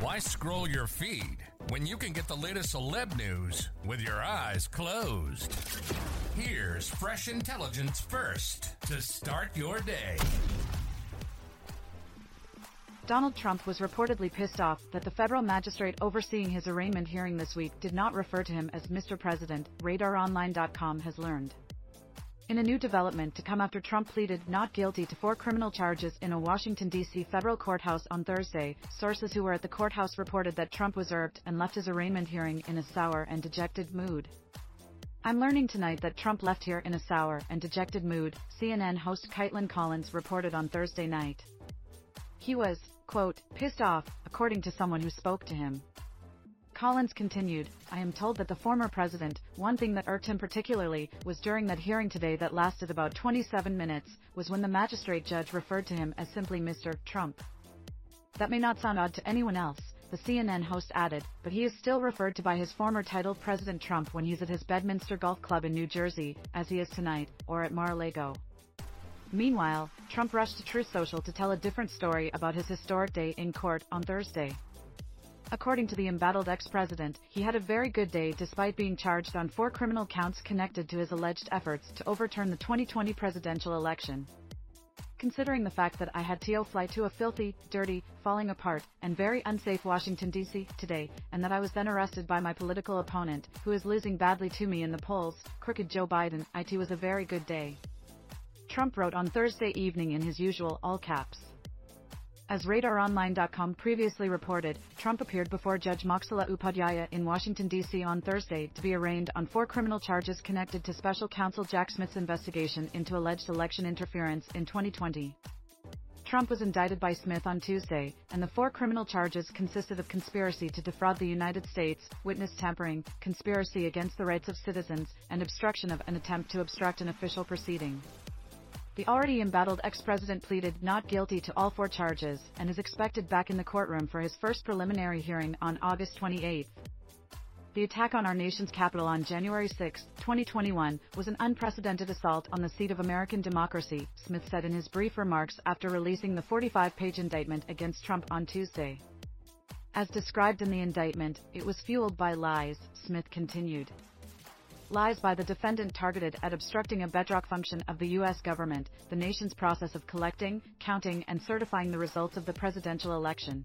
Why scroll your feed when you can get the latest celeb news with your eyes closed? Here's fresh intelligence first to start your day. Donald Trump was reportedly pissed off that the federal magistrate overseeing his arraignment hearing this week did not refer to him as Mr. President, RadarOnline.com has learned. In a new development to come after Trump pleaded not guilty to 4 criminal charges in a Washington, D.C. federal courthouse on Thursday, sources who were at the courthouse reported that Trump was irked and left his arraignment hearing in a sour and dejected mood. "I'm learning tonight that Trump left here in a sour and dejected mood," CNN host Kaitlan Collins reported on Thursday night. He was, quote, pissed off, according to someone who spoke to him. Collins continued, "I am told that the former president, one thing that irked him particularly, was during that hearing today that lasted about 27 minutes, was when the magistrate judge referred to him as simply Mr. Trump. That may not sound odd to anyone else," the CNN host added, "but he is still referred to by his former title President Trump when he's at his Bedminster golf club in New Jersey, as he is tonight, or at Mar-a-Lago." Meanwhile, Trump rushed to Truth Social to tell a different story about his historic day in court on Thursday. According to the embattled ex-president, he had a very good day despite being charged on 4 criminal counts connected to his alleged efforts to overturn the 2020 presidential election. "Considering the fact that I had to fly to a filthy, dirty, falling apart, and very unsafe Washington, D.C. today, and that I was then arrested by my political opponent, who is losing badly to me in the polls, crooked Joe Biden, it was a very good day," Trump wrote on Thursday evening in his usual all caps. As RadarOnline.com previously reported, Trump appeared before Judge Moxila Upadhyaya in Washington, D.C. on Thursday to be arraigned on 4 criminal charges connected to special counsel Jack Smith's investigation into alleged election interference in 2020. Trump was indicted by Smith on Tuesday, and the 4 criminal charges consisted of conspiracy to defraud the United States, witness tampering, conspiracy against the rights of citizens, and obstruction of an attempt to obstruct an official proceeding. The already embattled ex-president pleaded not guilty to all 4 charges and is expected back in the courtroom for his first preliminary hearing on August 28. The attack on our nation's capital on January 6, 2021, was an unprecedented assault on the seat of American democracy, Smith said in his brief remarks after releasing the 45-page indictment against Trump on Tuesday. As described in the indictment, it was fueled by lies, Smith continued. Lies by the defendant targeted at obstructing a bedrock function of the U.S. government, the nation's process of collecting, counting, and certifying the results of the presidential election.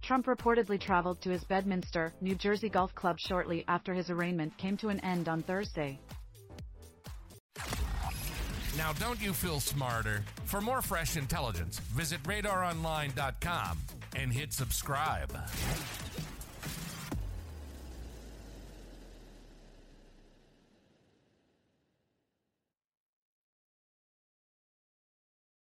Trump reportedly traveled to his Bedminster, New Jersey golf club shortly after his arraignment came to an end on Thursday. Now, don't you feel smarter? For more fresh intelligence, visit RadarOnline.com and hit subscribe.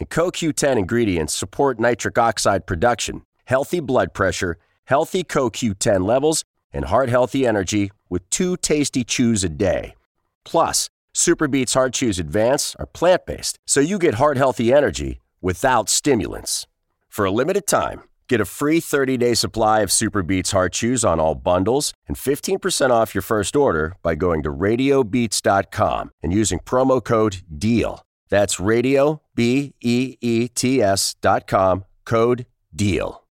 and CoQ10 ingredients support nitric oxide production, healthy blood pressure, healthy CoQ10 levels, and heart-healthy energy with 2 tasty chews a day. Plus, Super Beats Heart Chews Advance are plant-based, so you get heart-healthy energy without stimulants. For a limited time, get a free 30-day supply of Super Beats Heart Chews on all bundles and 15% off your first order by going to RadioBeats.com and using promo code DEAL. That's RadioBeats.com, code DEAL.